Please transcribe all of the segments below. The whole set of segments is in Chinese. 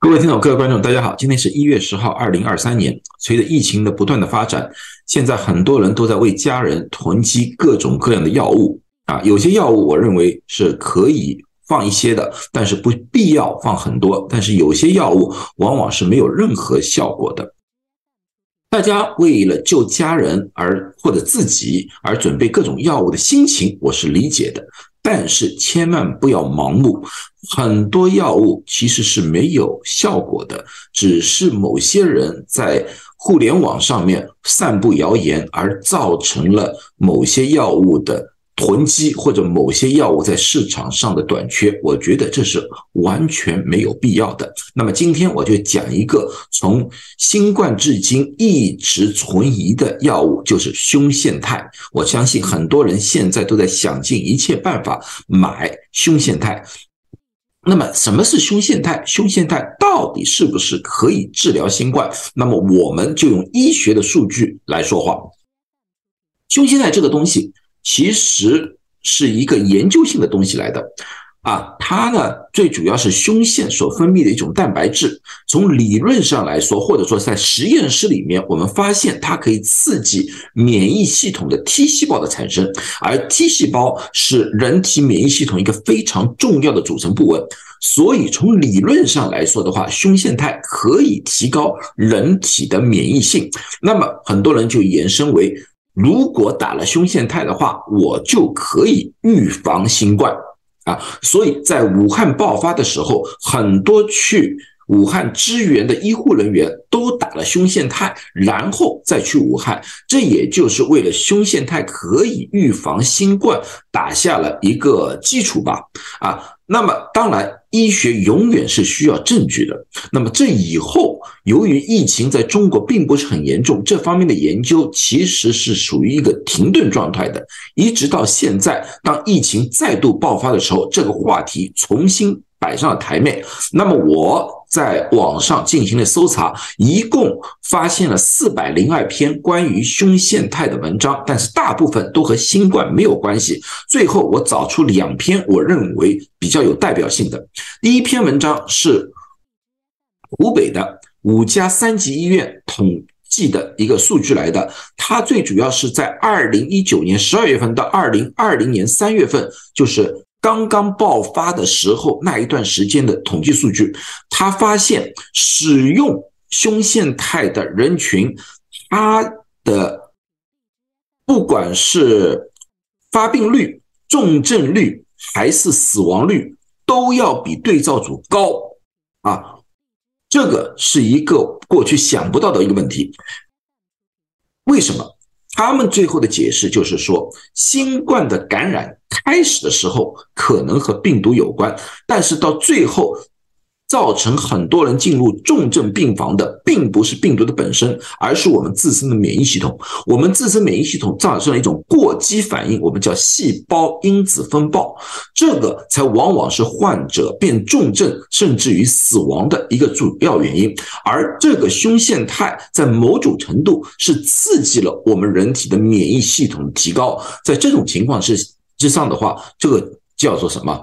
各位听众，各位观众，大家好，今天是1月10号2023年。随着疫情的不断的发展，现在很多人都在为家人囤积各种各样的药物啊，有些药物我认为是可以放一些的，但是不必要放很多，但是有些药物往往是没有任何效果的。大家为了救家人而或者自己而准备各种药物的心情，我是理解的。但是千万不要盲目，很多药物其实是没有效果的，只是某些人在互联网上面散布谣言，而造成了某些药物的囤积或者某些药物在市场上的短缺，我觉得这是完全没有必要的。那么今天我就讲一个从新冠至今一直存疑的药物，就是胸腺肽。我相信很多人现在都在想尽一切办法买胸腺肽。那么什么是胸腺肽？胸腺肽到底是不是可以治疗新冠？那么我们就用医学的数据来说话。胸腺肽这个东西其实是一个研究性的东西来的啊，它呢最主要是胸腺所分泌的一种蛋白质。从理论上来说，或者说在实验室里面，我们发现它可以刺激免疫系统的 T 细胞的产生，而 T 细胞是人体免疫系统一个非常重要的组成部分。所以从理论上来说的话，胸腺肽可以提高人体的免疫性。那么很多人就延伸为，如果打了胸腺肽的话，我就可以预防新冠啊！所以在武汉爆发的时候，很多去武汉支援的医护人员都打了胸腺肽，然后再去武汉，这也就是为了胸腺肽可以预防新冠打下了一个基础吧啊！那么当然，医学永远是需要证据的。那么这以后，由于疫情在中国并不是很严重，这方面的研究其实是属于一个停顿状态的，一直到现在，当疫情再度爆发的时候，这个话题重新摆上了台面。那么我在网上进行了搜查，一共发现了402篇关于胸腺肽的文章，但是大部分都和新冠没有关系。最后我找出两篇我认为比较有代表性的。第一篇文章是湖北的5家三级医院统计的一个数据来的，它最主要是在2019年12月份到2020年3月份，就是刚刚爆发的时候那一段时间的统计数据。他发现使用胸腺肽的人群，他的不管是发病率、重症率还是死亡率都要比对照组高啊！这个是一个过去想不到的一个问题。为什么？他们最后的解释就是说，新冠的感染开始的时候可能和病毒有关，但是到最后造成很多人进入重症病房的并不是病毒的本身，而是我们自身的免疫系统。我们自身免疫系统造成了一种过激反应，我们叫细胞因子风暴，这个才往往是患者变重症甚至于死亡的一个主要原因。而这个胸腺肽在某种程度是刺激了我们人体的免疫系统提高，在这种情况之上的话，这个叫做什么？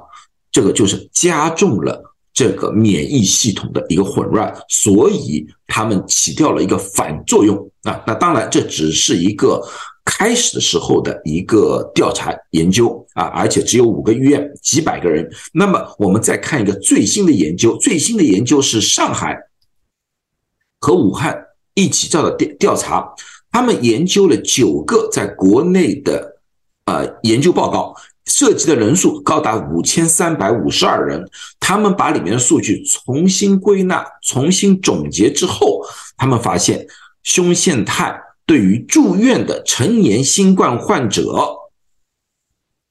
这个就是加重了这个免疫系统的一个混乱，所以他们起掉了一个反作用啊。那当然这只是一个开始的时候的一个调查研究啊，而且只有5个医院几百个人。那么我们再看一个最新的研究，最新的研究是上海和武汉一起做的调查，他们研究了9个在国内的研究报告，涉及的人数高达5352人，他们把里面的数据重新归纳、重新总结之后，他们发现胸腺肽对于住院的成年新冠患者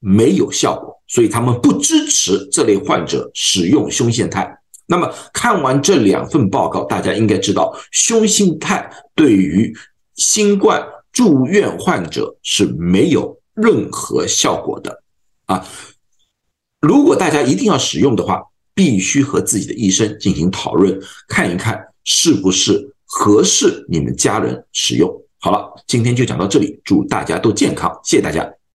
没有效果，所以他们不支持这类患者使用胸腺肽。那么看完这两份报告，大家应该知道，胸腺肽对于新冠住院患者是没有任何效果的啊。如果大家一定要使用的话，必须和自己的医生进行讨论，看一看是不是合适你们家人使用。好了，今天就讲到这里，祝大家都健康，谢谢大家。